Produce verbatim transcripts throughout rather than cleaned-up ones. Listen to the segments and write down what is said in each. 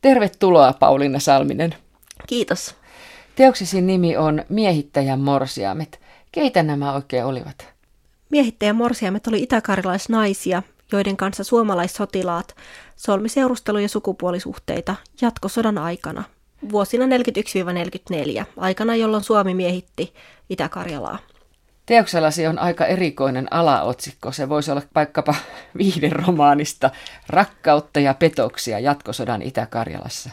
Tervetuloa, Pauliina Salminen. Kiitos. Teoksesi nimi on Miehittäjän morsiamet. Keitä nämä oikein olivat? Miehittäjän morsiamet oli itäkarjalaisnaisia, joiden kanssa suomalaissotilaat solmi seurustelu- ja sukupuolisuhteita jatkosodan aikana vuosina neljäkymmentäyksi neljäkymmentäneljä, aikana jolloin Suomi miehitti Itä-Karjalaa. Teoksellasi on aika erikoinen alaotsikko. Se voisi olla vaikkapa viihderomaanista Rakkautta ja petoksia jatkosodan Itä-Karjalassa.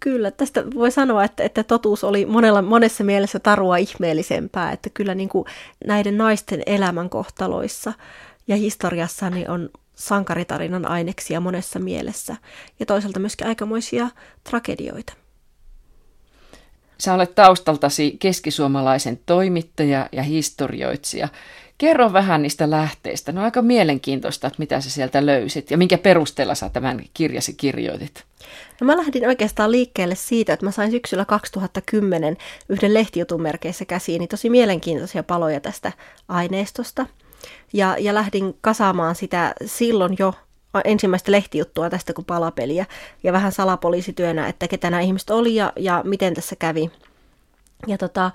Kyllä, tästä voi sanoa, että, että totuus oli monella, monessa mielessä tarua ihmeellisempää, että kyllä niin kuin näiden naisten elämänkohtaloissa ja historiassa niin on sankaritarinan aineksia monessa mielessä ja toisaalta myöskin aikamoisia tragedioita. Sä olet taustaltasi keskisuomalaisen toimittaja ja historioitsija. Kerro vähän niistä lähteistä. No aika mielenkiintoista, että mitä sä sieltä löysit ja minkä perusteella sä tämän kirjasi kirjoitit. No mä lähdin oikeastaan liikkeelle siitä, että mä sain syksyllä kaksituhattakymmenen yhden lehtijutun merkeissä käsiin niin tosi mielenkiintoisia paloja tästä aineistosta. Ja, ja lähdin kasaamaan sitä silloin jo ensimmäistä lehtijuttua tästä kuin palapeliä ja vähän salapoliisityönä, että ketä nämä ihmiset oli ja, ja miten tässä kävi. Ja tota,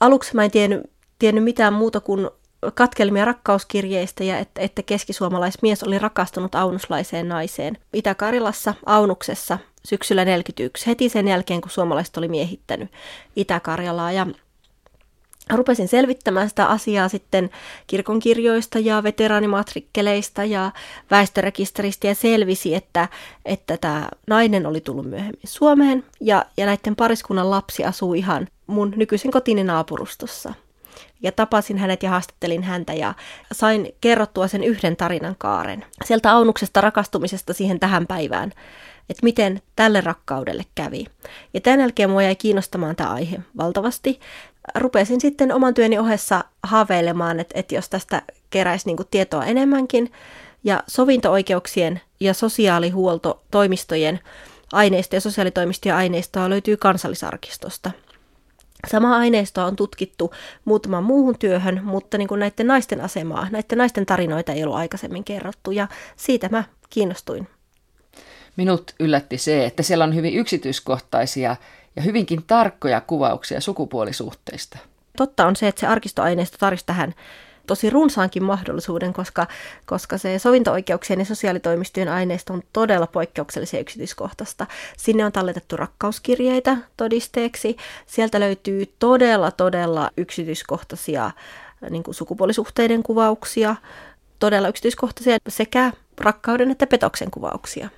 aluksi mä en tiennyt, tiennyt mitään muuta kuin katkelmia rakkauskirjeistä ja että, että keskisuomalaismies oli rakastunut aunuslaiseen naiseen Itä-Karjalassa, Aunuksessa syksyllä neljäkymmentäyksi, heti sen jälkeen kun suomalaiset oli miehittänyt Itä-Karjalaa. Ja rupesin selvittämään sitä asiaa sitten kirkonkirjoista ja veteraanimatrikkeleista ja väestörekisteristä ja selvisi, että, että tämä nainen oli tullut myöhemmin Suomeen ja, ja näiden pariskunnan lapsi asuu ihan mun nykyisen kotini naapurustossa. Ja tapasin hänet ja haastattelin häntä ja sain kerrottua sen yhden tarinan kaaren. Sieltä Aunuksesta rakastumisesta siihen tähän päivään, että miten tälle rakkaudelle kävi. Ja tämän jälkeen mua jäi kiinnostamaan tämä aihe valtavasti. Rupesin sitten oman työni ohessa haaveilemaan, että, että jos tästä keräisi niin kuin tietoa enemmänkin. Ja sovinto-oikeuksien ja sosiaalihuoltotoimistojen aineistoja ja sosiaalitoimistojen aineistoa löytyy Kansallisarkistosta. Samaa aineistoa on tutkittu muutaman muuhun työhön, mutta niin kuin näiden naisten asemaa, näiden naisten tarinoita ei ollut aikaisemmin kerrottu ja siitä mä kiinnostuin. Minut yllätti se, että siellä on hyvin yksityiskohtaisia ja hyvinkin tarkkoja kuvauksia sukupuolisuhteista. Totta on se, että se arkistoaineisto tarjosi tähän tosi runsaankin mahdollisuuden, koska, koska se sovinto-oikeuksien ja sosiaalitoimistojen aineisto on todella poikkeuksellisen yksityiskohtaista. Sinne on talletettu rakkauskirjeitä todisteeksi. Sieltä löytyy todella, todella yksityiskohtaisia niin kuin sukupuolisuhteiden kuvauksia, todella yksityiskohtaisia sekä rakkauden että petoksen kuvauksia.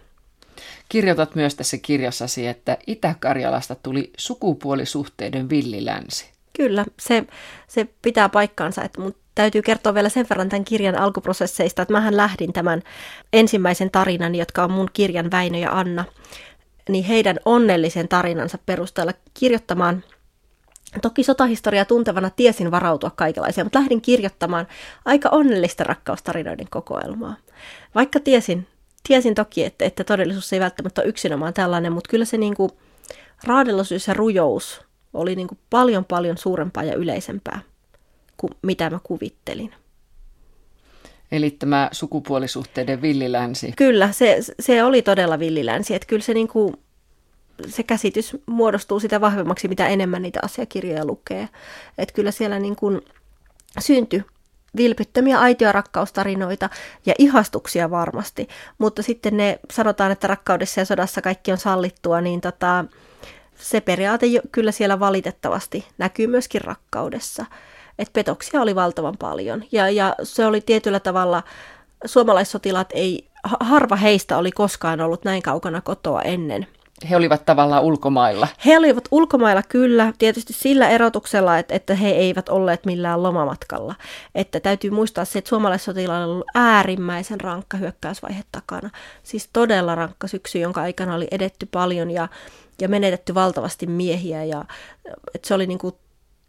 Kirjoitat myös tässä kirjassasi, että Itä-Karjalasta tuli sukupuolisuhteiden villilänsi. Kyllä, se, se pitää paikkaansa, että mun täytyy kertoa vielä sen verran tämän kirjan alkuprosesseista, että mähän lähdin tämän ensimmäisen tarinan, jotka on mun kirjan Väinö ja Anna, niin heidän onnellisen tarinansa perusteella kirjoittamaan. Toki sotahistoriaa tuntevana tiesin varautua kaikenlaiseen, mutta lähdin kirjoittamaan aika onnellista rakkaustarinoiden kokoelmaa, vaikka tiesin, Tiesin toki, että, että todellisuus ei välttämättä ole yksinomaan tällainen, mutta kyllä se niin kuin raadellisuus ja rujous oli niin kuin paljon paljon suurempaa ja yleisempää kuin mitä mä kuvittelin. Eli tämä sukupuolisuhteiden villilänsi. Kyllä, se, se oli todella villilänsi. Että kyllä se, niin kuin, se käsitys muodostuu sitä vahvemmaksi, mitä enemmän niitä asiakirjoja lukee. Että kyllä siellä niin kuin syntyi vilpittömiä aitoja rakkaustarinoita ja ihastuksia varmasti, mutta sitten ne sanotaan, että rakkaudessa ja sodassa kaikki on sallittua, niin tota, se periaate kyllä siellä valitettavasti näkyy myöskin rakkaudessa. Et petoksia oli valtavan paljon ja, ja se oli tietyllä tavalla, suomalaissotilaat ei, harva heistä oli koskaan ollut näin kaukana kotoa ennen. He olivat tavallaan ulkomailla. He olivat ulkomailla kyllä, tietysti sillä erotuksella, että, että he eivät olleet millään lomamatkalla. Että täytyy muistaa se, että suomalaissotilailla on ollut äärimmäisen rankka hyökkäysvaihe takana. Siis todella rankka syksy, jonka aikana oli edetty paljon ja, ja menetetty valtavasti miehiä. Ja, että se oli niin kuin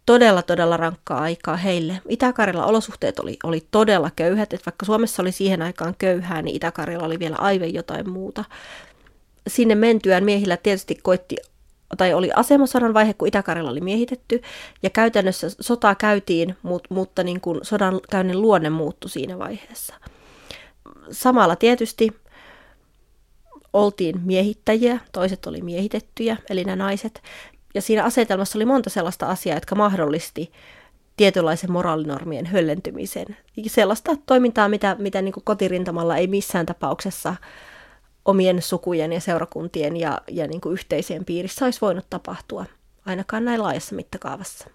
todella, todella rankkaa aikaa heille. Itä-Karjalan olosuhteet oli, oli todella köyhät, että vaikka Suomessa oli siihen aikaan köyhää, niin Itä-Karjala oli vielä aivan jotain muuta. Sinne mentyään miehillä tietysti koitti, tai oli asemasodan vaihe, kun Itä-Karjala oli miehitetty, ja käytännössä sotaa käytiin, mutta niin kuin sodan käynnin luonne muuttui siinä vaiheessa. Samalla tietysti oltiin miehittäjiä, toiset oli miehitettyjä, eli nämä naiset. Ja siinä asetelmassa oli monta sellaista asiaa, jotka mahdollisti tietynlaisen moraalinormien höllentymisen. Sellaista toimintaa, mitä, mitä niin kuin kotirintamalla ei missään tapauksessa omien sukujen ja seurakuntien ja, ja niin kuin yhteisien piirissä olisi voinut tapahtua, ainakaan näin laajassa mittakaavassa.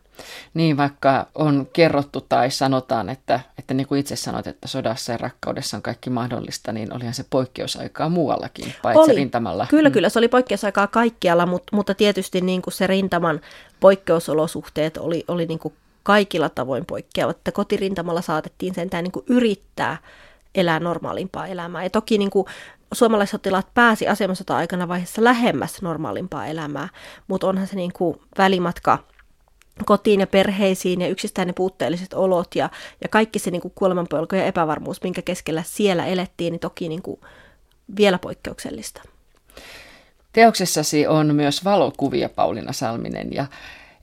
Niin, vaikka on kerrottu tai sanotaan, että, että niin kuin itse sanoit, että sodassa ja rakkaudessa on kaikki mahdollista, niin olihan se poikkeusaikaa muuallakin, paitsi oli. Rintamalla. Kyllä, kyllä, se oli poikkeusaikaa kaikkialla, mutta, mutta tietysti niin kuin se rintaman poikkeusolosuhteet oli, oli niin kuin kaikilla tavoin poikkeavat. Että kotirintamalla saatettiin sentään niin kuin yrittää elää normaalimpaa elämää. Ja toki niin kuin suomalaissotilaat pääsi asemasota aikana vaiheessa lähemmäs normaalimpaa elämää, mutta onhan se niin kuin välimatka kotiin ja perheisiin ja yksistään ne puutteelliset olot ja, ja kaikki se niin kuin kuolemanpelko ja epävarmuus, minkä keskellä siellä elettiin, niin toki niin kuin vielä poikkeuksellista. Teoksessasi on myös valokuvia, Pauliina Salminen, ja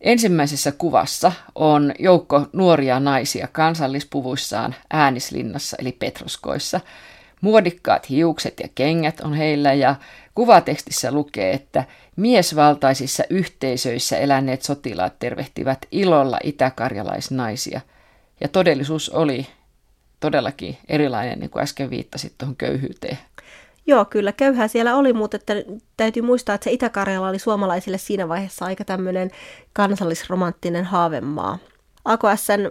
ensimmäisessä kuvassa on joukko nuoria naisia kansallispuvuissaan Äänislinnassa eli Petroskoissa. Muodikkaat hiukset ja kengät on heillä ja kuvatekstissä lukee, että miesvaltaisissa yhteisöissä eläneet sotilaat tervehtivät ilolla itäkarjalaisnaisia. Ja todellisuus oli todellakin erilainen, niin kuin äsken viittasit tuohon köyhyyteen. Joo, kyllä köyhää siellä oli, mutta että täytyy muistaa, että se Itä-Karjala oli suomalaisille siinä vaiheessa aika tämmöinen kansallisromanttinen haavemaa. A K S:n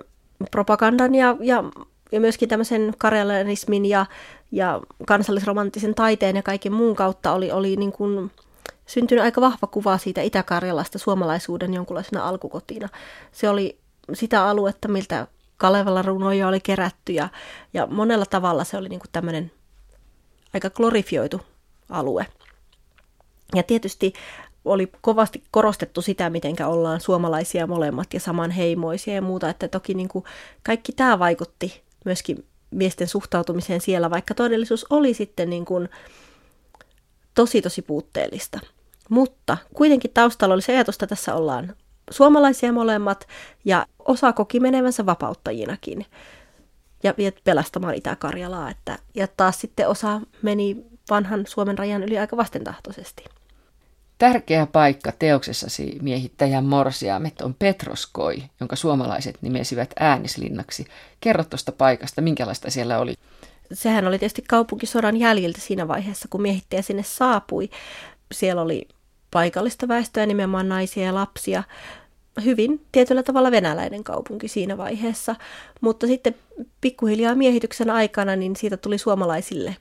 propagandan ja, ja, ja myöskin tämmöisen karjalanismin ja, ja kansallisromanttisen taiteen ja kaiken muun kautta oli, oli niin kuin syntynyt aika vahva kuva siitä Itä-Karjalasta suomalaisuuden jonkunlaisena alkukotina. Se oli sitä aluetta, miltä Kalevalan runoja oli kerätty ja, ja monella tavalla se oli niin kuin tämmöinen aika glorifioitu alue. Ja tietysti oli kovasti korostettu sitä, mitenkä ollaan suomalaisia molemmat ja samanheimoisia ja muuta, että toki niin kuin kaikki tämä vaikutti myöskin miesten suhtautumiseen siellä, vaikka todellisuus oli sitten niin kuin tosi tosi puutteellista. Mutta kuitenkin taustalla oli se ajatus, että tässä ollaan suomalaisia molemmat ja osa koki menevänsä vapauttajinakin ja pelastamaan Itä-Karjalaa. Että, ja taas sitten osa meni vanhan Suomen rajan yli aika vastentahtoisesti. Tärkeä paikka teoksessasi Miehittäjän morsiamet on Petroskoi, jonka suomalaiset nimesivät Äänislinnaksi. Kerro tuosta paikasta, minkälaista siellä oli? Sehän oli tietysti kaupunkisodan jäljiltä siinä vaiheessa, kun miehittäjä sinne saapui. Siellä oli paikallista väestöä, nimenomaan naisia ja lapsia. Hyvin tietyllä tavalla venäläinen kaupunki siinä vaiheessa, mutta sitten pikkuhiljaa miehityksen aikana niin siitä tuli suomalaisille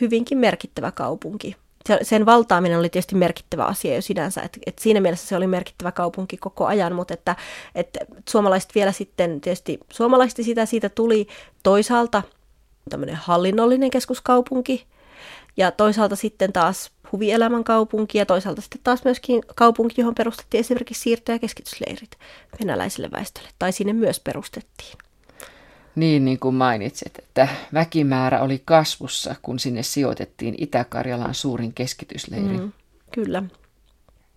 hyvinkin merkittävä kaupunki. Sen valtaaminen oli tietysti merkittävä asia jo sinänsä, että et siinä mielessä se oli merkittävä kaupunki koko ajan, mutta että et suomalaiset vielä sitten tietysti suomalaiset sitä siitä tuli toisaalta tämmöinen hallinnollinen keskuskaupunki ja toisaalta sitten taas huvielämän kaupunki ja toisaalta sitten taas myöskin kaupunki, johon perustettiin esimerkiksi siirto- ja keskitysleirit venäläiselle väestölle, tai sinne myös perustettiin. Niin, niin kuin mainitsit, että väkimäärä oli kasvussa, kun sinne sijoitettiin Itä-Karjalan suurin keskitysleiri. Mm, kyllä.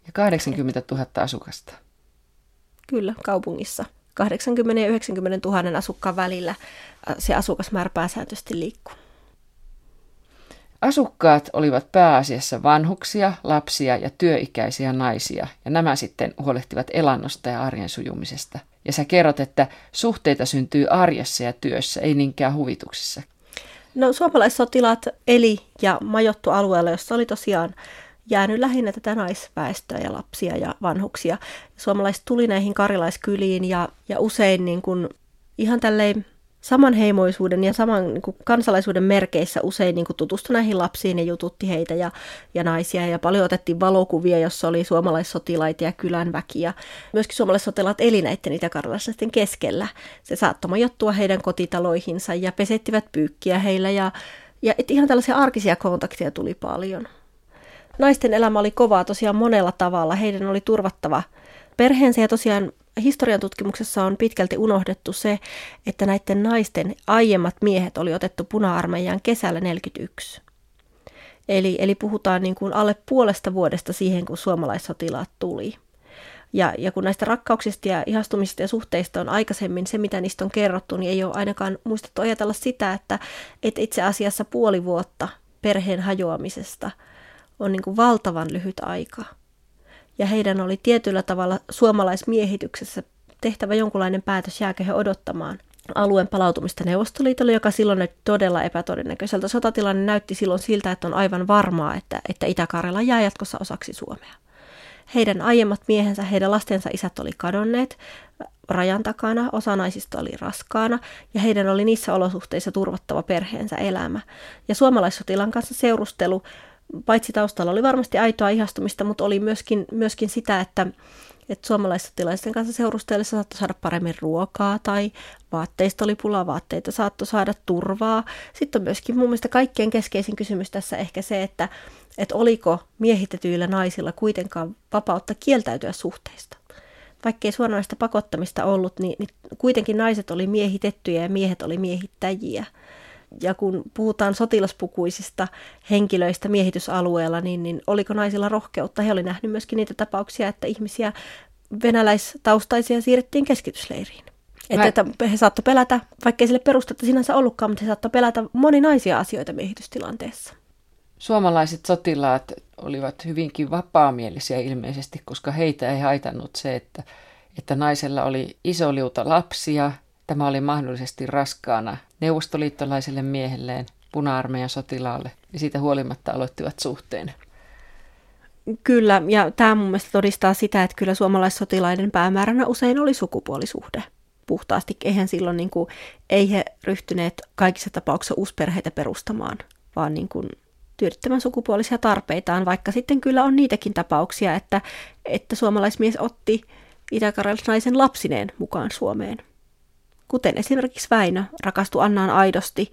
Ja kahdeksankymmentätuhatta asukasta. Kyllä, kaupungissa. kahdeksankymmentä ja yhdeksänkymmentätuhatta asukkaan välillä se asukasmäärä pääsääntöisesti liikkuu. Asukkaat olivat pääasiassa vanhuksia, lapsia ja työikäisiä naisia, ja nämä sitten huolehtivat elannosta ja arjen sujumisesta. Ja sä kerrot, että suhteita syntyy arjessa ja työssä, ei niinkään huvituksissa. No suomalaissotilaat eli ja majoittu alueella, jossa oli tosiaan jäänyt lähinnä tätä naisväestöä ja lapsia ja vanhuksia. Suomalaiset tuli näihin karjalaiskyliin ja, ja usein niin kuin ihan tälleen samanheimoisuuden ja saman niin kuin kansalaisuuden merkeissä usein niin kuin tutustui näihin lapsiin ja jututti heitä ja, ja naisia. Ja paljon otettiin valokuvia, jossa oli suomalaissotilaita ja kylän väkiä. Myöskin suomalaissotilaat eli näiden itäkarjalaisten keskellä. Se saattoi majoittua heidän kotitaloihinsa ja pesettivät pyykkiä heillä. Ja, ja et ihan tällaisia arkisia kontakteja tuli paljon. Naisten elämä oli kovaa tosiaan monella tavalla. Heidän oli turvattava perheensä ja tosiaan historian tutkimuksessa on pitkälti unohdettu se, että näiden naisten aiemmat miehet oli otettu puna-armeijaan kesällä tuhatyhdeksänsataaneljäkymmentäyksi. Eli, eli puhutaan niin kuin alle puolesta vuodesta siihen, kun suomalaissotilaat tuli. Ja, ja kun näistä rakkauksista ja ihastumisista ja suhteista on aikaisemmin se, mitä niistä on kerrottu, niin ei ole ainakaan muistettu ajatella sitä, että, että itse asiassa puoli vuotta perheen hajoamisesta on niin kuin valtavan lyhyt aika. Ja heidän oli tietyllä tavalla suomalaismiehityksessä tehtävä jonkunlainen päätös, jääkö he odottamaan alueen palautumista Neuvostoliitolle, joka silloin näytti todella epätodennäköiseltä. Sotatilanne näytti silloin siltä, että on aivan varmaa, että, että Itä-Karjala jää jatkossa osaksi Suomea. Heidän aiemmat miehensä, heidän lastensa isät oli kadonneet rajan takana, osa naisista oli raskaana ja heidän oli niissä olosuhteissa turvattava perheensä elämä. Ja suomalaissotilan kanssa seurustelu, paitsi taustalla oli varmasti aitoa ihastumista, mutta oli myöskin, myöskin sitä, että Että suomalaissotilaisten kanssa seurusteellessa saattoi saada paremmin ruokaa tai vaatteista oli pulaa, vaatteita saattoi saada turvaa. Sitten on myöskin mun mielestä kaikkein keskeisin kysymys tässä ehkä se, että, että oliko miehitetyillä naisilla kuitenkaan vapautta kieltäytyä suhteista. Vaikkei suoranaista pakottamista ollut, niin, niin kuitenkin naiset oli miehitettyjä ja miehet oli miehittäjiä. Ja kun puhutaan sotilaspukuisista henkilöistä miehitysalueella, niin, niin oliko naisilla rohkeutta? He oli nähnyt myöskin niitä tapauksia, että ihmisiä, venäläistaustaisia, siirrettiin keskitysleiriin. Vai... Että he saattoi pelätä, vaikkei sille perustetta sinänsä ollutkaan, mutta he saattoi pelätä moninaisia asioita miehitystilanteessa. Suomalaiset sotilaat olivat hyvinkin vapaamielisiä ilmeisesti, koska heitä ei haitannut se, että, että naisella oli iso liuta lapsia. Tämä oli mahdollisesti raskaana neuvostoliittolaiselle miehelleen, puna-armeijan sotilaalle, ja siitä huolimatta aloittivat suhteen. Kyllä, ja tämä mun mielestä todistaa sitä, että kyllä suomalaissotilaiden päämääränä usein oli sukupuolisuhde. Puhtaasti, eihän silloin, niin kuin, ei he ryhtyneet kaikissa tapauksissa uusperheitä perustamaan, vaan niin kuin tyydyttämään sukupuolisia tarpeitaan, vaikka sitten kyllä on niitäkin tapauksia, että, että suomalaismies otti itä-karjalaisnaisen lapsineen mukaan Suomeen. Kuten esimerkiksi Väinö rakastui Annaan aidosti,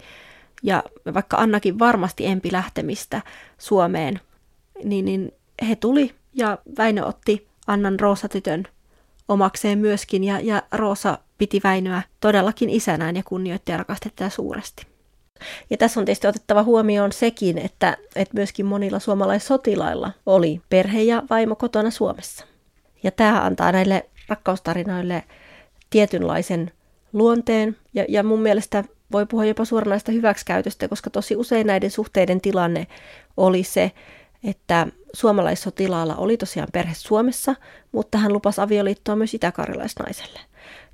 ja vaikka Annakin varmasti empi lähtemistä Suomeen, niin, niin he tuli ja Väinö otti Annan Roosa-tytön omakseen myöskin, ja, ja Roosa piti Väinöä todellakin isänään ja kunnioitti ja rakasti tätä suuresti. Ja tässä on tietysti otettava huomioon sekin, että, että myöskin monilla suomalaissotilailla oli perhe ja vaimo kotona Suomessa. Ja tämä antaa näille rakkaustarinoille tietynlaisen luonteen, ja, ja mun mielestä voi puhua jopa suoranaista hyväksikäytöstä, koska tosi usein näiden suhteiden tilanne oli se, että suomalaissotilaalla oli tosiaan perhe Suomessa, mutta hän lupasi avioliittoa myös itä-karjalaisnaiselle.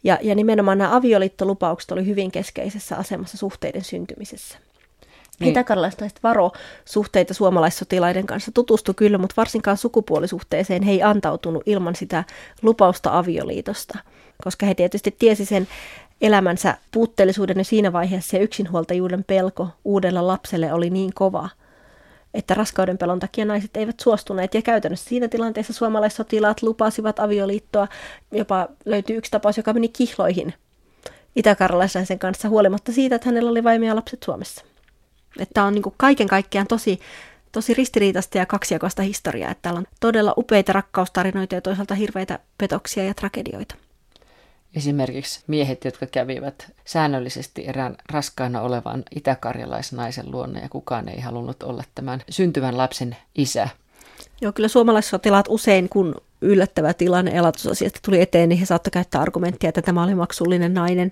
Ja, ja nimenomaan nämä avioliittolupaukset oli hyvin keskeisessä asemassa suhteiden syntymisessä. Niin. Itä-karjalaisnaiset varo suhteita suomalaissotilaiden kanssa tutustui kyllä, mutta varsinkaan sukupuolisuhteeseen he ei antautunut ilman sitä lupausta avioliitosta, koska he tietysti tiesi sen elämänsä puutteellisuuden, ja siinä vaiheessa ja yksinhuoltajuuden pelko uudella lapselle oli niin kova, että raskauden pelon takia naiset eivät suostuneet. Ja käytännössä siinä tilanteessa suomalaissotilaat lupasivat avioliittoa. Jopa löytyi yksi tapaus, joka meni kihloihin itä-karjalaisnaisen kanssa huolimatta siitä, että hänellä oli vaimia lapset Suomessa. Tämä on niin kuin kaiken kaikkiaan tosi, tosi ristiriitaista ja kaksijakoista historiaa. Että täällä on todella upeita rakkaustarinoita ja toisaalta hirveitä petoksia ja tragedioita. Esimerkiksi miehet, jotka kävivät säännöllisesti erään raskaana olevan itä-karjalaisnaisen luona, ja kukaan ei halunnut olla tämän syntyvän lapsen isä. Joo, kyllä suomalaissotilaat usein, kun yllättävä tilanne elatusasiasta tuli eteen, niin he saattoivat käyttää argumenttia, että tämä oli maksullinen nainen.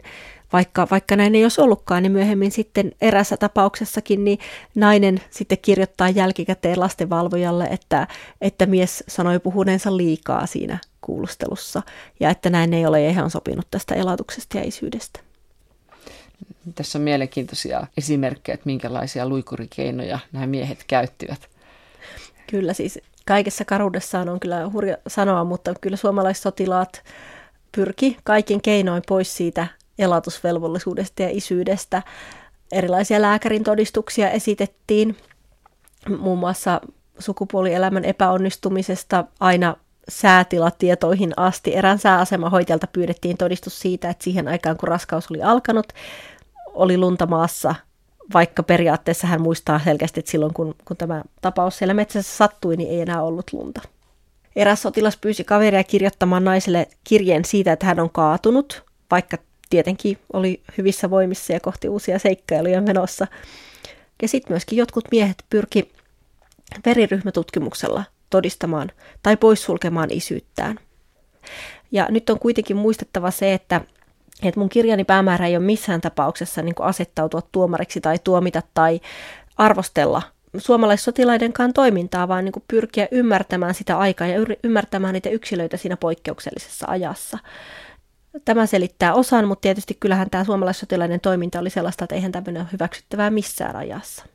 Vaikka, vaikka näin ei olisi ollutkaan, niin myöhemmin sitten erässä tapauksessakin niin nainen sitten kirjoittaa jälkikäteen lastenvalvojalle, että, että mies sanoi puhuneensa liikaa siinä kuulustelussa ja että näin ei ole ja hän on sopinut tästä elatuksesta ja isyydestä. Tässä on mielenkiintoisia esimerkkejä, että minkälaisia luikurikeinoja nämä miehet käyttivät. Kyllä siis kaikessa karuudessaan on kyllä hurja sanoa, mutta kyllä suomalaissotilaat pyrki kaikin keinoin pois siitä elatusvelvollisuudesta ja isyydestä. Erilaisia lääkärin todistuksia esitettiin, muun muassa sukupuolielämän epäonnistumisesta aina säätilatietoihin asti. Erään sääasemahoitajalta pyydettiin todistus siitä, että siihen aikaan kun raskaus oli alkanut, oli lunta maassa, vaikka periaatteessa hän muistaa selkeästi, että silloin kun, kun tämä tapaus siellä metsässä sattui, niin ei enää ollut lunta. Eräs sotilas pyysi kaveria kirjoittamaan naiselle kirjeen siitä, että hän on kaatunut, vaikka tietenkin oli hyvissä voimissa ja kohti uusia seikkailuja menossa. Ja sitten myöskin jotkut miehet pyrki veriryhmätutkimuksella todistamaan tai poissulkemaan isyyttään. Ja nyt on kuitenkin muistettava se, että, että mun kirjani päämäärä ei ole missään tapauksessa niin kuin asettautua tuomariksi tai tuomita tai arvostella suomalaissotilaidenkaan toimintaa, vaan niin kuin pyrkiä ymmärtämään sitä aikaa ja ymmärtämään niitä yksilöitä siinä poikkeuksellisessa ajassa. Tämä selittää osan, mutta tietysti kyllähän tämä suomalaissotilaiden toiminta oli sellaista, että eihän tämmöinen ole hyväksyttävää missään ajassa.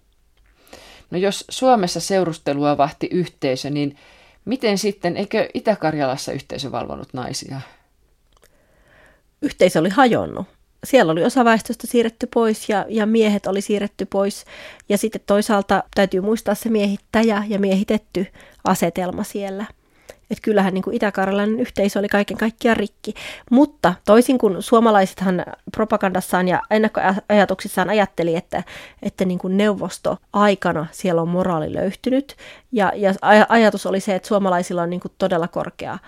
No jos Suomessa seurustelua vahti yhteisö, niin miten sitten, eikö Itä-Karjalassa yhteisö valvonut naisia? Yhteisö oli hajonnut. Siellä oli osa väestöstä siirretty pois ja, ja miehet oli siirretty pois. Ja sitten toisaalta täytyy muistaa se miehittäjä ja miehitetty asetelma siellä. Et kyllähän niin kuin Itä-Karjalan yhteisö oli kaiken kaikkiaan rikki. Mutta toisin kuin suomalaisethan propagandassaan ja ennakkoajatuksissaan ajatteli, että, että niin kuin neuvostoaikana siellä on moraali löytynyt. Ja, ja ajatus oli se, että suomalaisilla on niin kuin todella korkea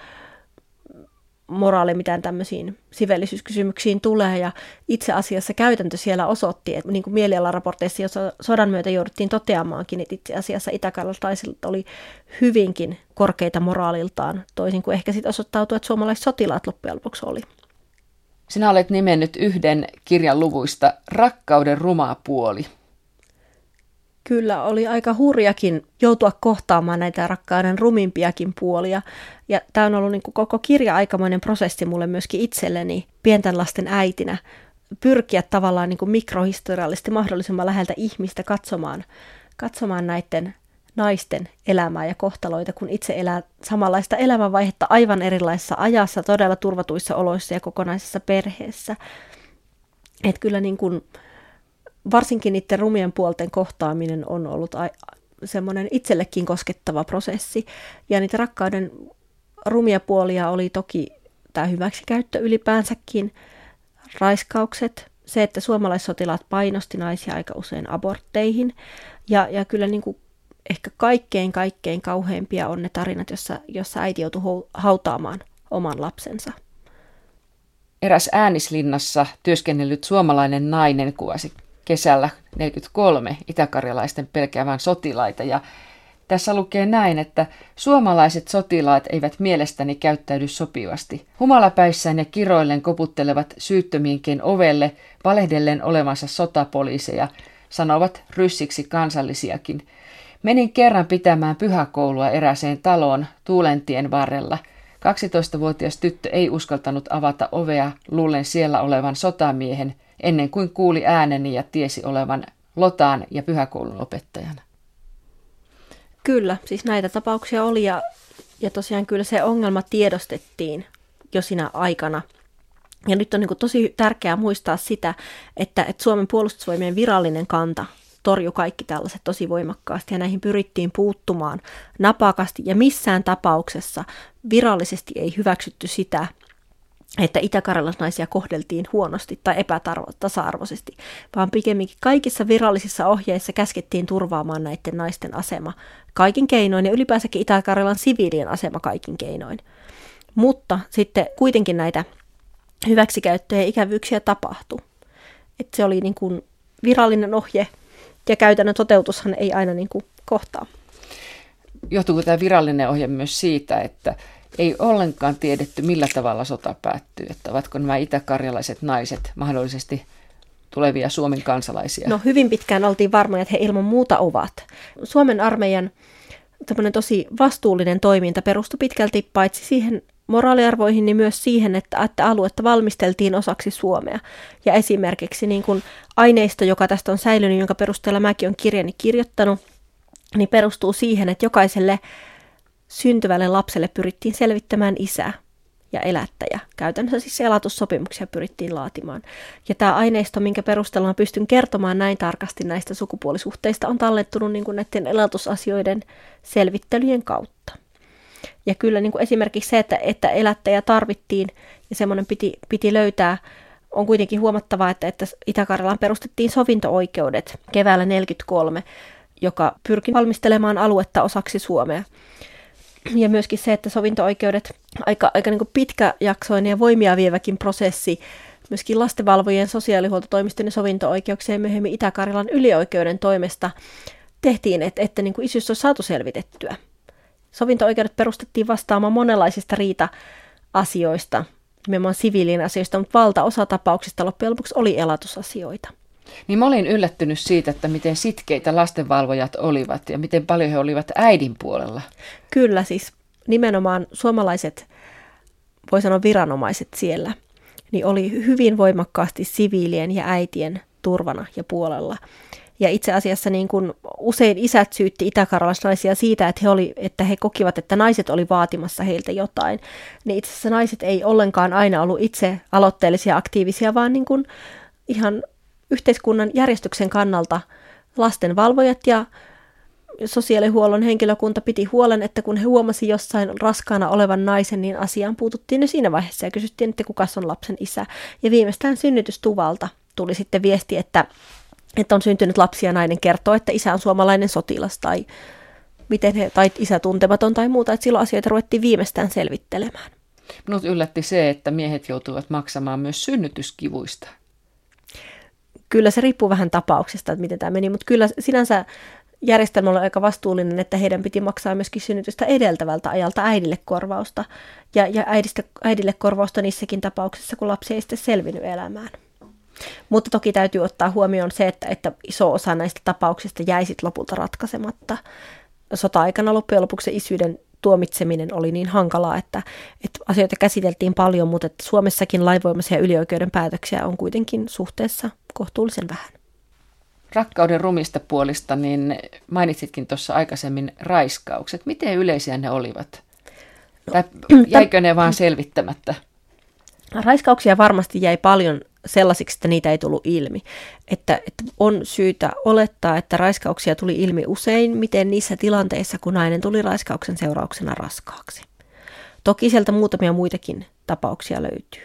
moraali, mitään tämmöisiin sivellisyyskysymyksiin tulee, ja itse asiassa käytäntö siellä osoitti, että niin kuin mielialaraporteissa, jossa sodan myötä jouduttiin toteamaankin, että itse asiassa itäkarjalaisilta oli hyvinkin korkeita moraaliltaan, toisin kuin ehkä sitten osoittautui, että suomalaiset sotilaat loppujen lopuksi oli. Sinä olet nimennyt yhden kirjan luvuista, Rakkauden rumaa puoli. Kyllä, oli aika hurjakin joutua kohtaamaan näitä rakkauden rumimpiakin puolia. Ja tämä on ollut niin kuin koko kirja aikamoinen prosessi mulle myöskin itselleni pienten lasten äitinä. Pyrkiä tavallaan niin kuin mikrohistoriallisesti mahdollisimman läheltä ihmistä katsomaan, katsomaan näiden naisten elämää ja kohtaloita, kun itse elää samanlaista elämänvaihetta aivan erilaisessa ajassa, todella turvatuissa oloissa ja kokonaisessa perheessä. Että kyllä niin kuin varsinkin niiden rumien puolten kohtaaminen on ollut a- semmoinen itsellekin koskettava prosessi. Ja niitä rakkauden rumia puolia oli toki tämä hyväksikäyttö ylipäänsäkin, raiskaukset, se, että suomalaissotilaat painosti naisia aika usein abortteihin. Ja, ja kyllä niin kuin ehkä kaikkein kaikkein kauheimpia on ne tarinat, jossa, jossa äiti joutui hou- hautaamaan oman lapsensa. Eräs Äänislinnassa työskennellyt suomalainen nainen kuvasi kesällä neljäkymmentäkolme itäkarjalaisten pelkäävän sotilaita, ja tässä lukee näin, että suomalaiset sotilaat eivät mielestäni käyttäydy sopivasti. Humalapäissään ja kiroillen koputtelevat syyttömienkin ovelle, valehdellen olevansa sotapoliiseja, sanovat ryssiksi kansallisiakin. Menin kerran pitämään pyhäkoulua erääseen taloon Tuulentien varrella. kaksitoistavuotias tyttö ei uskaltanut avata ovea luullen siellä olevan sotamiehen, ennen kuin kuuli ääneni ja tiesi olevan Lotaan ja pyhäkoulun opettajana. Kyllä, siis näitä tapauksia oli, ja, ja tosiaan kyllä se ongelma tiedostettiin jo sinä aikana. Ja nyt on niin kuin tosi tärkeää muistaa sitä, että, että Suomen puolustusvoimien virallinen kanta torjui kaikki tällaiset tosi voimakkaasti, ja näihin pyrittiin puuttumaan napakasti, ja missään tapauksessa virallisesti ei hyväksytty sitä, että itäkarjalaisnaisia kohdeltiin huonosti tai epätasa-arvoisesti, vaan pikemminkin kaikissa virallisissa ohjeissa käskettiin turvaamaan näiden naisten asema kaikin keinoin ja ylipäänsäkin Itä-Karjalan siviilien asema kaikin keinoin. Mutta sitten kuitenkin näitä hyväksikäyttöjä ja ikävyyksiä tapahtui. Et se oli niin kuin virallinen ohje ja käytännön toteutushan ei aina niin kuin kohtaa. Johtuuko tämä virallinen ohje myös siitä, että ei ollenkaan tiedetty, millä tavalla sota päättyy, että ovatko nämä itäkarjalaiset naiset mahdollisesti tulevia Suomen kansalaisia? No hyvin pitkään oltiin varmoja, että he ilman muuta ovat. Suomen armeijan tämmöinen tosi vastuullinen toiminta perustui pitkälti paitsi siihen moraaliarvoihin, niin myös siihen, että, että aluetta valmisteltiin osaksi Suomea. Ja esimerkiksi niin kuin aineisto, joka tästä on säilynyt, jonka perusteella mäkin olen kirjani kirjoittanut, niin perustuu siihen, että jokaiselle syntyvälle lapselle pyrittiin selvittämään isä ja elättäjä. Käytännössä siis elatussopimuksia pyrittiin laatimaan. Ja tämä aineisto, minkä perusteella pystyn kertomaan näin tarkasti näistä sukupuolisuhteista, on tallettunut niin kuin näiden elatusasioiden selvittelyjen kautta. Ja kyllä niin kuin esimerkiksi se, että, että elättäjä tarvittiin ja semmoinen piti, piti löytää, on kuitenkin huomattavaa, että, että Itä-Karjalaan perustettiin sovinto-oikeudet keväällä neljäkymmentäkolme, joka pyrki valmistelemaan aluetta osaksi Suomea. Ja myöskin se, että sovinto-oikeudet, aika, aika niin kuin pitkäjaksoinen ja voimia vieväkin prosessi, myöskin lastenvalvojien, sosiaalihuoltotoimistojen ja sovinto-oikeuksien myöhemmin Itä-Karjalan ylioikeuden toimesta tehtiin, että, että niin kuin isyys on saatu selvitettyä. Sovinto-oikeudet perustettiin vastaamaan monenlaisista riita-asioista, nimenomaan siviilien asioista, mutta valtaosa tapauksista loppujen lopuksi oli elatusasioita. Niin mä olin yllättynyt siitä, että miten sitkeitä lastenvalvojat olivat ja miten paljon he olivat äidin puolella. Kyllä, siis nimenomaan suomalaiset, voi sanoa viranomaiset siellä, niin oli hyvin voimakkaasti siviilien ja äitien turvana ja puolella. Ja itse asiassa niin kuin usein isät syytti itäkarjalaisnaisia siitä, että he, oli, että he kokivat, että naiset oli vaatimassa heiltä jotain. Niin itse asiassa naiset ei ollenkaan aina ollut itse aloitteellisia, aktiivisia, vaan niin kuin ihan yhteiskunnan järjestyksen kannalta lastenvalvojat ja sosiaalihuollon henkilökunta piti huolen, että kun he huomasi jossain raskaana olevan naisen, niin asiaan puututtiin jo siinä vaiheessa ja kysyttiin, että kukas on lapsen isä. Ja viimeistään synnytystuvalta tuli sitten viesti, että että on syntynyt lapsia, nainen kertoo, että isä on suomalainen sotilas tai, miten he, tai isä tuntematon tai muuta. Että silloin asioita ruvettiin viimeistään selvittelemään. Minut yllätti se, että miehet joutuivat maksamaan myös synnytyskivuista. Kyllä se riippuu vähän tapauksesta, että miten tämä meni, mutta kyllä sinänsä järjestelmä oli aika vastuullinen, että heidän piti maksaa myöskin synnytystä edeltävältä ajalta äidille korvausta. Ja, ja äidistä, äidille korvausta niissäkin tapauksissa, kun lapsi ei sitten selvinnyt elämään. Mutta toki täytyy ottaa huomioon se, että, että iso osa näistä tapauksista jäi sit lopulta ratkaisematta. Sota-aikana loppujen lopuksi isyyden tuomitseminen oli niin hankalaa, että, että asioita käsiteltiin paljon, mutta että Suomessakin lainvoimaisia ylioikeuden päätöksiä on kuitenkin suhteessa kohtuullisen vähän. Rakkauden rumista puolista, niin mainitsitkin tuossa aikaisemmin raiskaukset. Miten yleisiä ne olivat? No, tai jäikö ne vaan selvittämättä? Raiskauksia varmasti jäi paljon sellaisiksi, että niitä ei tullut ilmi. Että, että on syytä olettaa, että raiskauksia tuli ilmi usein, miten niissä tilanteissa, kun nainen tuli raiskauksen seurauksena raskaaksi. Toki sieltä muutamia muitakin tapauksia löytyy.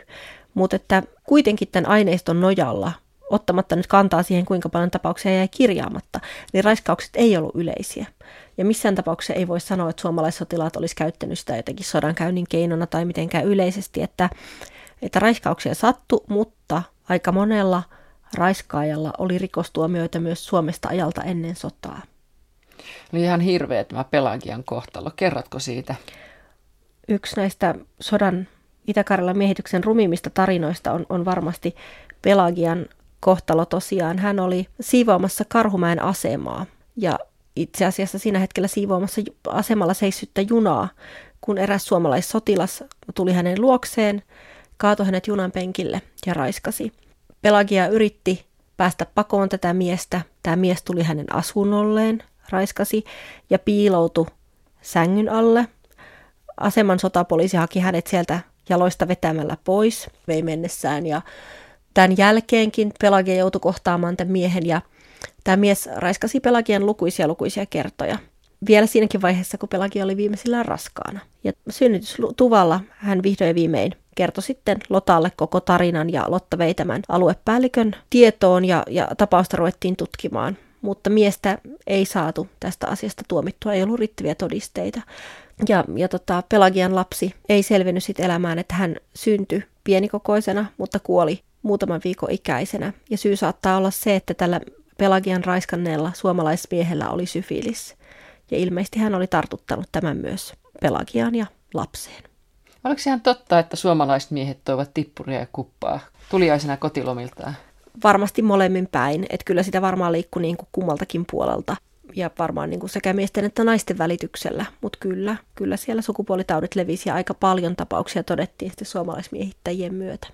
Mutta että kuitenkin tämän aineiston nojalla, ottamatta nyt kantaa siihen, kuinka paljon tapauksia jäi kirjaamatta, niin raiskaukset ei ollut yleisiä. Ja missään tapauksessa ei voi sanoa, että suomalaissotilaat olisi käyttänyt sitä jotenkin sodankäynnin keinona tai mitenkään yleisesti, että Että raiskauksia sattui, mutta aika monella raiskaajalla oli rikostuomioita myös Suomesta ajalta ennen sotaa. Oli ihan hirveä tämä Pelagian kohtalo. Kerrotko siitä? Yksi näistä sodan Itä-Karjalan miehityksen rumimmista tarinoista on, on varmasti Pelagian kohtalo tosiaan. Hän oli siivoamassa Karhumäen asemaa ja itse asiassa siinä hetkellä siivoamassa asemalla seissyttä junaa, kun eräs suomalaissotilas tuli hänen luokseen, kaatoi hänet junan penkille ja raiskasi. Pelagia yritti päästä pakoon tätä miestä. Tämä mies tuli hänen asunnolleen, raiskasi ja piiloutui sängyn alle. Aseman sotapoliisi haki hänet sieltä jaloista vetämällä pois, vei mennessään. Ja tämän jälkeenkin Pelagia joutui kohtaamaan tämän miehen ja tämä mies raiskasi Pelagian lukuisia lukuisia kertoja. Vielä siinäkin vaiheessa, kun Pelagia oli viimeisillään raskaana. Ja synnytystuvalla hän vihdoin viimein kertoi sitten Lotalle koko tarinan ja Lotta vei tämän aluepäällikön tietoon ja, ja tapausta ruvettiin tutkimaan. Mutta miestä ei saatu tästä asiasta tuomittua, ei ollut riittäviä todisteita. Ja, ja tota, Pelagian lapsi ei selvinnyt sit elämään, että hän syntyi pienikokoisena, mutta kuoli muutaman viikon ikäisenä. Ja syy saattaa olla se, että tällä Pelagian raiskanneella suomalaismiehellä oli syfilis. Ja ilmeisesti hän oli tartuttanut tämän myös Pelagiaan ja lapseen. Oliko ihan totta, että suomalaiset miehet toivat tippuria ja kuppaa tuliaisena kotilomiltaan? Varmasti molemmin päin. Että kyllä sitä varmaan liikkui niin kuin kummaltakin puolelta. Ja varmaan niin kuin sekä miesten että naisten välityksellä. Mutta kyllä, kyllä siellä sukupuolitaudit levisi ja aika paljon tapauksia todettiin sitten suomalaismiehittäjien myötä.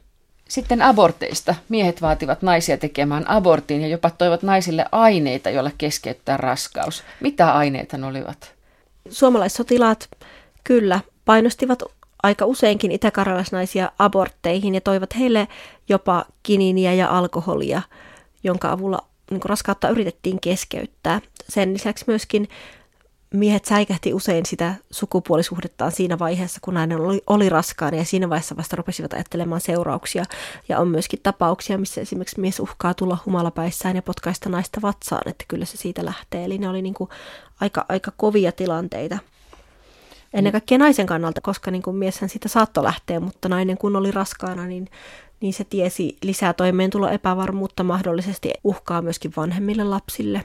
Sitten aborteista. Miehet vaativat naisia tekemään abortin ja jopa toivat naisille aineita, joilla keskeyttää raskaus. Mitä aineita ne olivat? Suomalaissotilaat kyllä painostivat aika useinkin itäkarjalaisnaisia abortteihin ja toivat heille jopa kiniiniä ja alkoholia, jonka avulla niin kuin raskautta yritettiin keskeyttää. Sen lisäksi myöskin miehet säikähti usein sitä sukupuolisuhdettaan siinä vaiheessa, kun nainen oli, oli raskaana ja siinä vaiheessa vasta rupesivat ajattelemaan seurauksia. Ja on myöskin tapauksia, missä esimerkiksi mies uhkaa tulla humalapäissään ja potkaista naista vatsaan, että kyllä se siitä lähtee. Eli ne oli niin kuin aika, aika kovia tilanteita. Ennen kaikkea naisen kannalta, koska niin kuin mieshän siitä saattoi lähteä, mutta nainen kun oli raskaana, niin, niin se tiesi lisää toimeentulo epävarmuutta mahdollisesti uhkaa myöskin vanhemmille lapsille.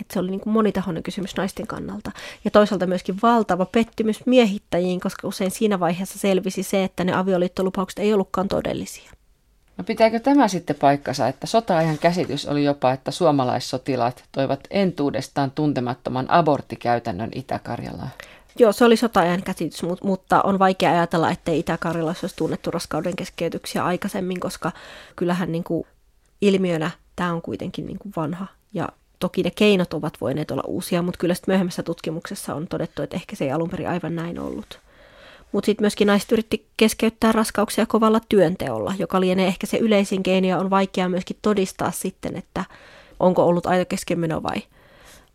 Et se oli niin kuin monitahoinen kysymys naisten kannalta. Ja toisaalta myöskin valtava pettymys miehittäjiin, koska usein siinä vaiheessa selvisi se, että ne avioliittolupaukset ei ollutkaan todellisia. No pitääkö tämä sitten paikkansa, että sotaajan käsitys oli jopa, että suomalaissotilaat toivat entuudestaan tuntemattoman aborttikäytännön Itä-Karjalaan? Joo, se oli sotaajan käsitys, mutta on vaikea ajatella, ettei Itä-Karjalassa olisi tunnettu raskauden keskeytyksiä aikaisemmin, koska kyllähän niin kuin ilmiönä tämä on kuitenkin niin kuin vanha. Ja toki ne keinot ovat voineet olla uusia, mutta kyllä sitten myöhemmässä tutkimuksessa on todettu, että ehkä se ei alun perin aivan näin ollut. Mutta sitten myöskin naiset yritti keskeyttää raskauksia kovalla työnteolla, joka lienee ehkä se yleisin keino ja on vaikea myöskin todistaa sitten, että onko ollut aito keskenmeno vai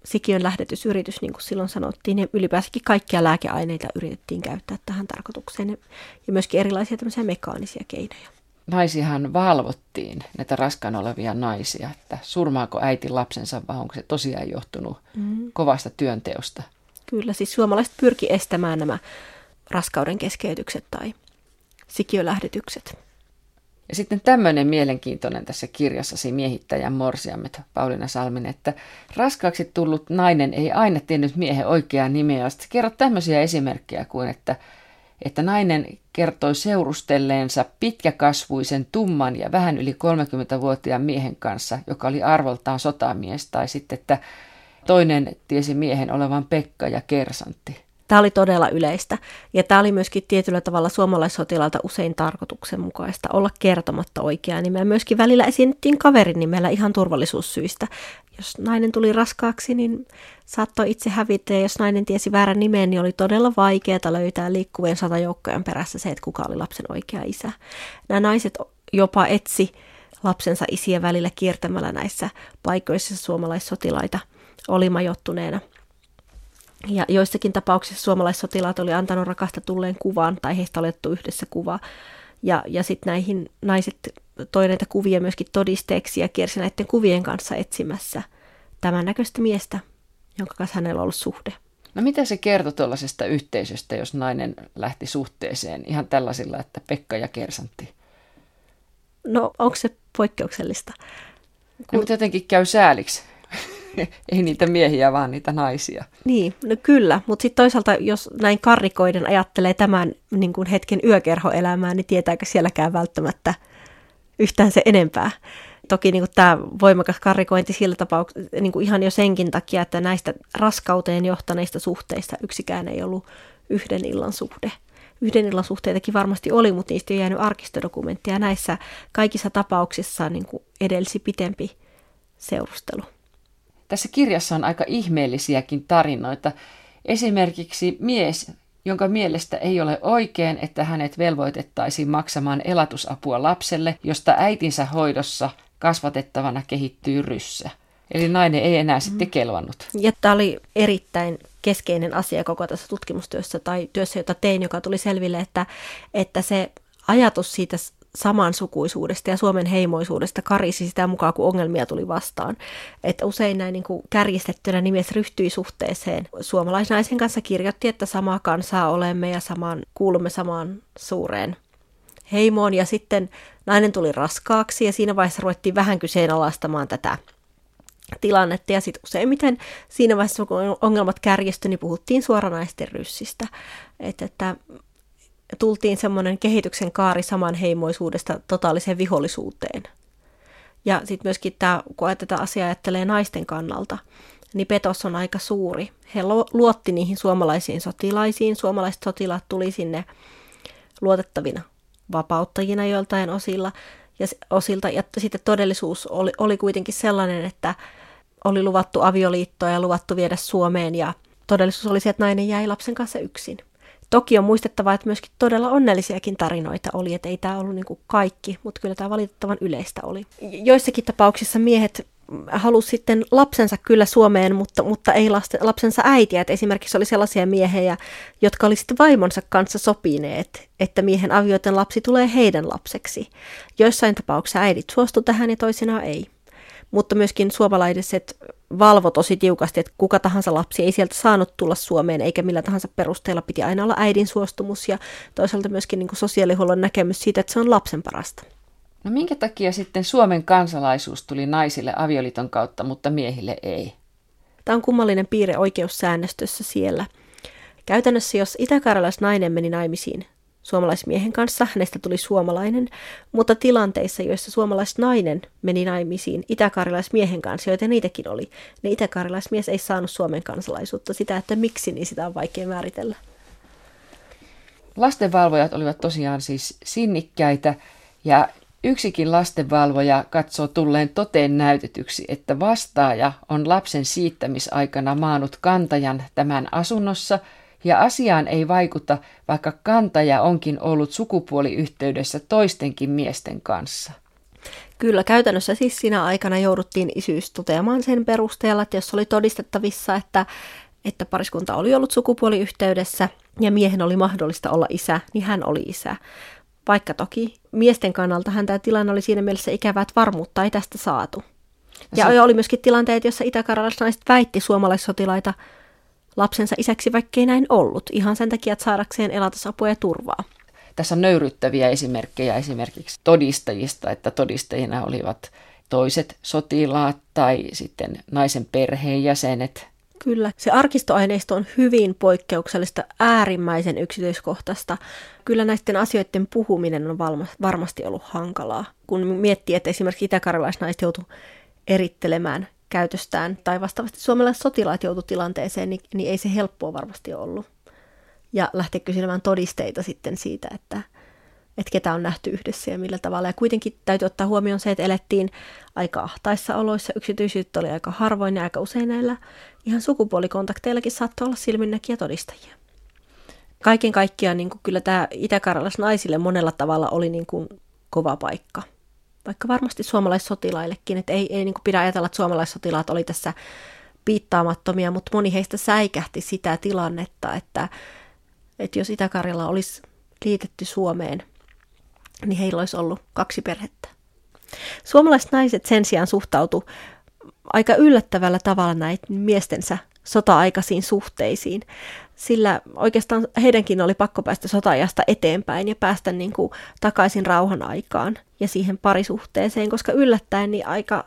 sikiön lähdetysyritys, niin kuin silloin sanottiin. Ja ylipäänsäkin kaikkia lääkeaineita yritettiin käyttää tähän tarkoitukseen ja myöskin erilaisia tämmöisiä mekaanisia keinoja. Naisiahan valvottiin, näitä raskaana olevia naisia, että surmaako äiti lapsensa vai onko se tosiaan johtunut mm. kovasta työnteosta. Kyllä, siis suomalaiset pyrki estämään nämä raskauden keskeytykset tai sikiölähdetykset. Ja sitten tämmöinen mielenkiintoinen tässä kirjassasi Miehittäjän morsiamet, Pauliina Salminen, että raskaaksi tullut nainen ei aina tiennyt miehen oikeaa nimeä. Ja sitten kerrot tämmöisiä esimerkkejä kuin, että, että nainen kertoi seurustelleensa pitkäkasvuisen, tumman ja vähän yli kolmekymmentävuotiaan miehen kanssa, joka oli arvoltaan sotamies, tai sitten, että toinen tiesi miehen olevan Pekka ja kersantti. Tämä oli todella yleistä ja tämä oli myöskin tietyllä tavalla suomalaissotilailta usein tarkoituksenmukaista olla kertomatta oikeaa nimeä. Myöskin välillä esiinnyttiin kaverin nimellä ihan turvallisuussyistä. Jos nainen tuli raskaaksi, niin saattoi itse hävitä ja jos nainen tiesi väärän nimen, niin oli todella vaikeaa löytää liikkuvien satajoukkojen perässä se, että kuka oli lapsen oikea isä. Nämä naiset jopa etsi lapsensa isiä välillä kiertämällä näissä paikoissa suomalaissotilaita oli majoittuneena. Ja joissakin tapauksissa suomalaissotilaat oli antanut rakastetulleen kuvan tai heistä olettu yhdessä kuva. Ja, ja sitten näihin naiset toi näitä kuvia myöskin todisteeksi ja kiersi näiden kuvien kanssa etsimässä tämän näköistä miestä, jonka kanssa hänellä on ollut suhde. No mitä se kertoi tuollaisesta yhteisöstä, jos nainen lähti suhteeseen ihan tällaisilla, että Pekka ja kersantti? No onko se poikkeuksellista? Kun... No, jotenkin käy sääliksi. Ei niitä miehiä, vaan niitä naisia. Niin, no kyllä. Mutta sitten toisaalta, jos näin karrikoiden ajattelee tämän niin kun hetken yökerhoelämää, niin tietääkö sielläkään välttämättä yhtään se enempää. Toki niin tämä voimakas karrikointi sillä tapauksessa niin ihan jo senkin takia, että näistä raskauteen johtaneista suhteista yksikään ei ollut yhden illan suhde. Yhden illan suhteitakin varmasti oli, mutta niistä ei jäänyt arkistodokumentteja. Näissä kaikissa tapauksissa niin edelsi pitempi seurustelu. Tässä kirjassa on aika ihmeellisiäkin tarinoita. Esimerkiksi mies, jonka mielestä ei ole oikein, että hänet velvoitettaisiin maksamaan elatusapua lapselle, josta äitinsä hoidossa kasvatettavana kehittyy ryssä. Eli nainen ei enää sitten kelvannut. Ja tämä oli erittäin keskeinen asia koko tässä tutkimustyössä tai työssä, jota tein, joka tuli selville, että, että se ajatus siitä samansukuisuudesta ja Suomen heimoisuudesta karisi sitä mukaan, kun ongelmia tuli vastaan. Että usein näin niin kuin kärjistettynä nimes ryhtyi suhteeseen. Suomalaisnaisen kanssa kirjoitti, että samaa kansaa olemme ja samaan, kuulumme samaan suureen heimoon. Ja sitten nainen tuli raskaaksi ja siinä vaiheessa ruvettiin vähän kyseenalaistamaan tätä tilannetta. Ja sitten useimmiten siinä vaiheessa, kun ongelmat kärjistyi, niin puhuttiin suoranaisten ryssistä. Että, että tultiin semmoinen kehityksen kaari saman heimoisuudesta totaaliseen vihollisuuteen. Ja sitten myöskin tämä, kun tätä asiaa ajattelee naisten kannalta, niin petos on aika suuri. He luotti niihin suomalaisiin sotilaisiin. Suomalaiset sotilaat tuli sinne luotettavina vapauttajina joiltain osilla, ja osilta. Ja sitten todellisuus oli, oli kuitenkin sellainen, että oli luvattu avioliittoa ja luvattu viedä Suomeen. Ja todellisuus oli se, että nainen jäi lapsen kanssa yksin. Toki on muistettava, että myöskin todella onnellisiakin tarinoita oli, että ei tämä ollut niin kuin kaikki, mutta kyllä tämä valitettavan yleistä oli. Joissakin tapauksissa miehet halusivat sitten lapsensa kyllä Suomeen, mutta, mutta ei lapsensa äitiä. Et esimerkiksi oli sellaisia miehejä, jotka oli sitten vaimonsa kanssa sopineet, että miehen avioiden lapsi tulee heidän lapseksi. Joissain tapauksissa äidit suostu tähän ja toisinaan ei. Mutta myöskin suomalaiset valvoi tosi tiukasti, että kuka tahansa lapsi ei sieltä saanut tulla Suomeen, eikä millä tahansa perusteella piti aina olla äidin suostumus ja toisaalta myöskin niin kuin sosiaalihuollon näkemys siitä, että se on lapsen parasta. No minkä takia sitten Suomen kansalaisuus tuli naisille avioliiton kautta, mutta miehille ei? Tämä on kummallinen piirre oikeussäännöstössä siellä. Käytännössä jos itäkarjalaisnainen meni naimisiin suomalaismiehen kanssa, hänestä tuli suomalainen, mutta tilanteissa, joissa suomalaisnainen meni naimisiin itäkarjalaismiehen kanssa, joita niitäkin oli, niin itäkarjalaismies ei saanut Suomen kansalaisuutta. Sitä, että miksi, niin sitä on vaikea määritellä. Lastenvalvojat olivat tosiaan siis sinnikkäitä, ja yksikin lastenvalvoja katsoo tulleen toteen näytetyksi, että vastaaja on lapsen siittämisaikana maanut kantajan tämän asunnossa, ja asiaan ei vaikuta, vaikka kantaja onkin ollut sukupuoliyhteydessä toistenkin miesten kanssa. Kyllä, käytännössä siis siinä aikana jouduttiin isyys toteamaan sen perusteella, että jos oli todistettavissa, että, että pariskunta oli ollut sukupuoliyhteydessä ja miehen oli mahdollista olla isä, niin hän oli isä. Vaikka toki miesten kannaltahan tämä tilanne oli siinä mielessä ikävää, että varmuutta ei tästä saatu. Ja se oli myöskin tilanteet, jossa itäkarjalaiset väitti suomalaissotilaita lapsensa isäksi, vaikkei näin ollut. Ihan sen takia, että saadakseen elatusapua ja turvaa. Tässä on nöyryttäviä esimerkkejä esimerkiksi todistajista, että todistajina olivat toiset sotilaat tai sitten naisen perheenjäsenet. Kyllä. Se arkistoaineisto on hyvin poikkeuksellista, äärimmäisen yksityiskohtaista. Kyllä näiden asioiden puhuminen on varmasti ollut hankalaa, kun miettii, että esimerkiksi itäkarjalaisnaiset joutui erittelemään käytöstään, tai vastaavasti suomalaiset sotilaat joutui tilanteeseen, niin, niin ei se helppoa varmasti ollut. Ja lähteä kyselemään todisteita sitten siitä, että, että ketä on nähty yhdessä ja millä tavalla. Ja kuitenkin täytyy ottaa huomioon se, että elettiin aika ahtaissa oloissa, yksityisyyttä oli aika harvoin ja aika usein näillä ihan sukupuolikontakteillakin saattoi olla silminnäkiä todistajia. Kaiken kaikkiaan niin kuin kyllä tämä itäkarjalaisnaisille monella tavalla oli niin kuin kova paikka. Vaikka varmasti suomalaissotilaillekin, että ei, ei niin kuin pidä ajatella, että suomalaissotilaat oli tässä piittaamattomia, mutta moni heistä säikähti sitä tilannetta, että, että jos Itä-Karjala olisi liitetty Suomeen, niin heillä olisi ollut kaksi perhettä. Suomalaiset naiset sen sijaan suhtautu aika yllättävällä tavalla näiden miestensä sota-aikaisiin suhteisiin, sillä oikeastaan heidänkin oli pakko päästä sota-ajasta eteenpäin ja päästä niin kuin takaisin rauhan aikaan ja siihen parisuhteeseen, koska yllättäen niin aika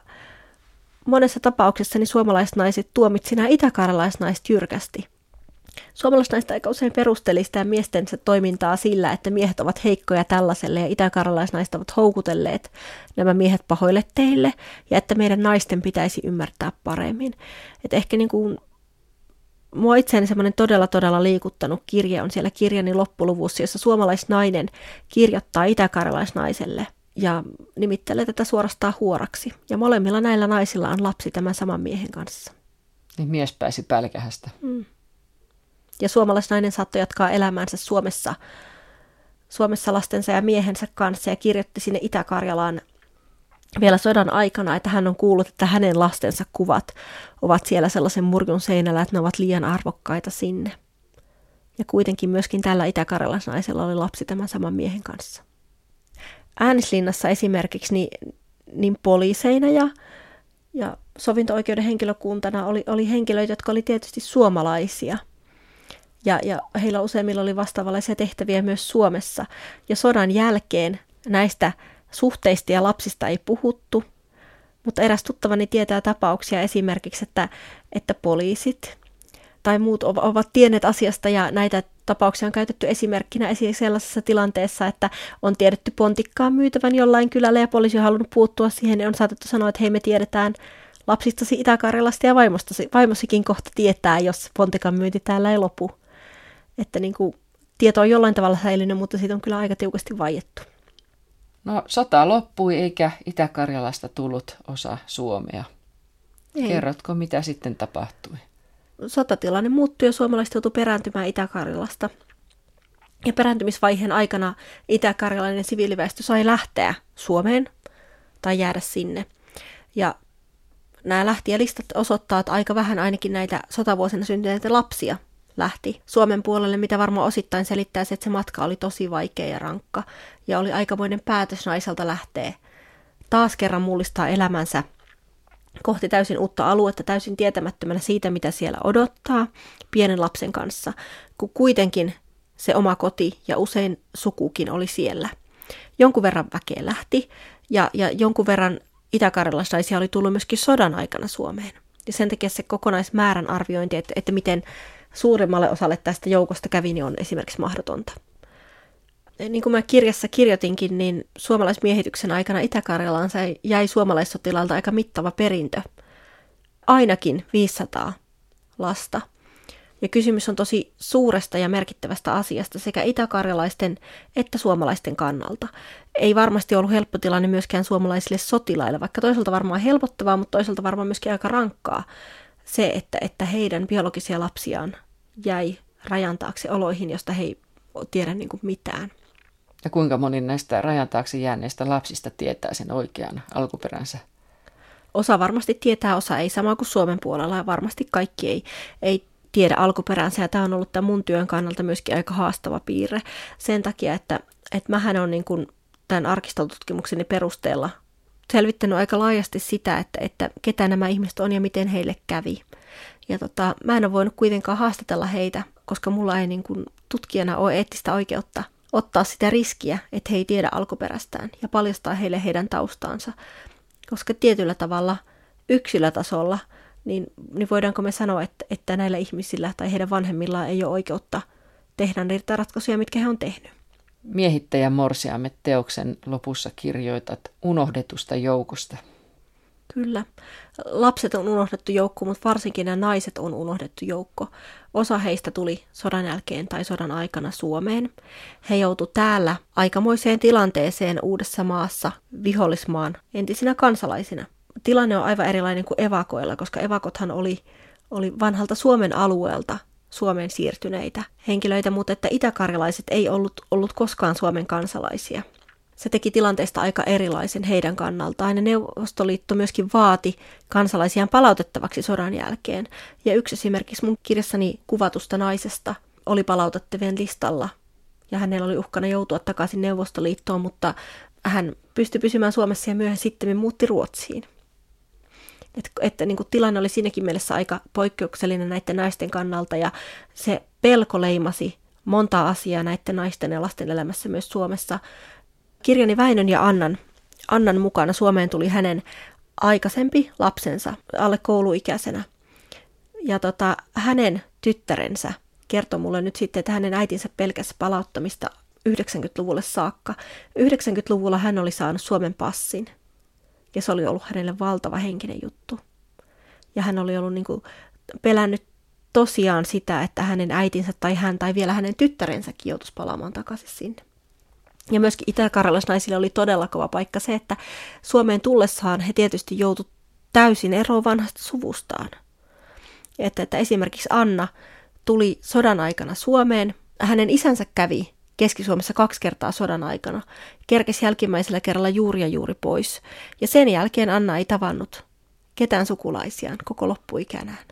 monessa tapauksessa niin suomalaisnaiset tuomitsi nämä itäkarjalaisnaiset jyrkästi. Suomalaisnaiset aika usein perusteli sitä miestensä toimintaa sillä, että miehet ovat heikkoja tällaiselle ja itäkarjalaisnaiset ovat houkutelleet nämä miehet pahoille teille ja että meidän naisten pitäisi ymmärtää paremmin. Et ehkä niin kuin mua itseäni semmoinen todella todella liikuttanut kirje on siellä kirjani loppuluvussa, jossa suomalaisnainen kirjoittaa itäkarjalaisnaiselle ja nimittelee tätä suorastaan huoraksi. Ja molemmilla näillä naisilla on lapsi tämän saman miehen kanssa. Niin mies pääsi pälkähästä. Mm. Ja suomalaisnainen saattoi jatkaa elämäänsä Suomessa, Suomessa lastensa ja miehensä kanssa ja kirjoitti sinne Itä-Karjalaan vielä sodan aikana, että hän on kuullut, että hänen lastensa kuvat ovat siellä sellaisen murjun seinällä, että ne ovat liian arvokkaita sinne. Ja kuitenkin myöskin tällä itäkarjalaisnaisella oli lapsi tämän saman miehen kanssa. Äänislinnassa esimerkiksi niin, niin poliiseina ja, ja sovinto-oikeuden henkilökuntana oli, oli henkilöitä, jotka oli tietysti suomalaisia. Ja, ja heillä useimmilla oli vastaavanlaisia tehtäviä myös Suomessa. Ja sodan jälkeen näistä suhteista ja lapsista ei puhuttu, mutta eräs tuttavani tietää tapauksia esimerkiksi, että, että poliisit tai muut ovat tienneet asiasta ja näitä tapauksia on käytetty esimerkkinä esimerkiksi sellaisessa tilanteessa, että on tiedetty pontikkaan myytävän jollain kylällä ja poliisi on halunnut puuttua siihen ja on saatettu sanoa, että hei, me tiedetään lapsistasi Itä-Karjalasta ja vaimostasi, vaimosikin kohta tietää, jos pontikan myynti täällä ei lopu. Että niin kuin, tieto on jollain tavalla säilynyt, mutta siitä on kyllä aika tiukasti vaiettu. No, sota loppui eikä Itä-Karjalasta tullut osa Suomea. Ei. Kerrotko, mitä sitten tapahtui? Sotatilanne muuttui ja suomalaiset joutui perääntymään Itä-Karjalasta. Ja perääntymisvaiheen aikana itä-karjalainen siviiliväestö sai lähteä Suomeen tai jäädä sinne. Ja nämä lähtijälistat osoittaa, että aika vähän ainakin näitä sotavuosina syntyneitä lapsia lähti Suomen puolelle, mitä varmaan osittain selittää se, että se matka oli tosi vaikea ja rankka. Ja oli aikamoinen päätös naiselta lähteä taas kerran mullistaa elämänsä kohti täysin uutta aluetta, täysin tietämättömänä siitä, mitä siellä odottaa pienen lapsen kanssa, kun kuitenkin se oma koti ja usein sukukin oli siellä. Jonkun verran väkeä lähti ja, ja jonkun verran itäkarjalaisnaisia oli tullut myöskin sodan aikana Suomeen. Ja sen takia se kokonaismäärän arviointi, että, että miten suurimmalle osalle tästä joukosta kävi, niin on esimerkiksi mahdotonta. Niin kuin mä kirjassa kirjoitinkin, niin suomalaismiehityksen aikana Itä-Karjalaan jäi suomalaissotilailta aika mittava perintö. Ainakin viisisataa lasta. Ja kysymys on tosi suuresta ja merkittävästä asiasta sekä itäkarjalaisten että suomalaisten kannalta. Ei varmasti ollut helppo tilanne myöskään suomalaisille sotilaille, vaikka toisaalta varmaan helpottavaa, mutta toisaalta varmaan myöskin aika rankkaa se, että, että heidän biologisia lapsiaan jäi rajan taakse oloihin, josta he ei tiedä niin kuin mitään. Ja kuinka moni näistä rajan taakse jääneistä lapsista tietää sen oikean alkuperänsä? Osa varmasti tietää, osa ei, sama kuin Suomen puolella, ja varmasti kaikki ei, ei tiedä alkuperänsä, ja tämä on ollut tämän mun työn kannalta myöskin aika haastava piirre sen takia, että, että mähän olen niin kuin tämän arkistotutkimukseni perusteella selvittänyt aika laajasti sitä, että, että ketä nämä ihmiset on ja miten heille kävi. Ja tota, mä en ole voinut kuitenkaan haastatella heitä, koska mulla ei niin kuin tutkijana ole eettistä oikeutta ottaa sitä riskiä, että he ei tiedä alkuperästään ja paljastaa heille heidän taustaansa. Koska tietyllä tavalla yksilötasolla, niin, niin voidaanko me sanoa, että, että näillä ihmisillä tai heidän vanhemmillaan ei ole oikeutta tehdä niitä ratkaisuja, mitkä he on tehnyt. Miehittäjän morsiamet teoksen lopussa kirjoitat unohdetusta joukosta. Kyllä. Lapset on unohdettu joukko, mutta varsinkin nämä naiset on unohdettu joukko. Osa heistä tuli sodan jälkeen tai sodan aikana Suomeen. He joutuivat täällä aikamoiseen tilanteeseen uudessa maassa vihollismaan entisinä kansalaisina. Tilanne on aivan erilainen kuin evakoilla, koska evakothan oli, oli vanhalta Suomen alueelta Suomeen siirtyneitä henkilöitä, mutta että itäkarjalaiset ei ollut, ollut koskaan Suomen kansalaisia. Se teki tilanteesta aika erilaisen heidän kannaltaan. Ja Neuvostoliitto myöskin vaati kansalaisiaan palautettavaksi sodan jälkeen. Ja yksi esimerkiksi mun kirjassani kuvatusta naisesta oli palautettavien listalla. Ja hänellä oli uhkana joutua takaisin Neuvostoliittoon, mutta hän pystyi pysymään Suomessa ja myöhemmin sitten muutti Ruotsiin. Että, että niin kuin tilanne oli siinäkin mielessä aika poikkeuksellinen näiden naisten kannalta, ja se pelko leimasi monta asiaa näiden naisten ja lasten elämässä myös Suomessa. Kirjani Väinön ja Annan, Annan mukana Suomeen tuli hänen aikaisempi lapsensa alle kouluikäisenä. Ja tota, hänen tyttärensä kertoi mulle nyt sitten, että hänen äitinsä pelkäsi palauttamista yhdeksänkymmentäluvulle saakka. yhdeksänkymmentäluvulla hän oli saanut Suomen passin. Ja se oli ollut hänelle valtava henkinen juttu. Ja hän oli ollut niin kuin pelännyt tosiaan sitä, että hänen äitinsä tai hän tai vielä hänen tyttärensäkin joutuisi palaamaan takaisin sinne. Ja myöskin itä-karjalaisnaisille oli todella kova paikka se, että Suomeen tullessaan he tietysti joutuivat täysin eroon vanhasta suvustaan. Että, että esimerkiksi Anna tuli sodan aikana Suomeen. Hänen isänsä kävi Keski-Suomessa kaksi kertaa sodan aikana. Kerkesi jälkimmäisellä kerralla juuri ja juuri pois. Ja sen jälkeen Anna ei tavannut ketään sukulaisiaan koko loppuikänään.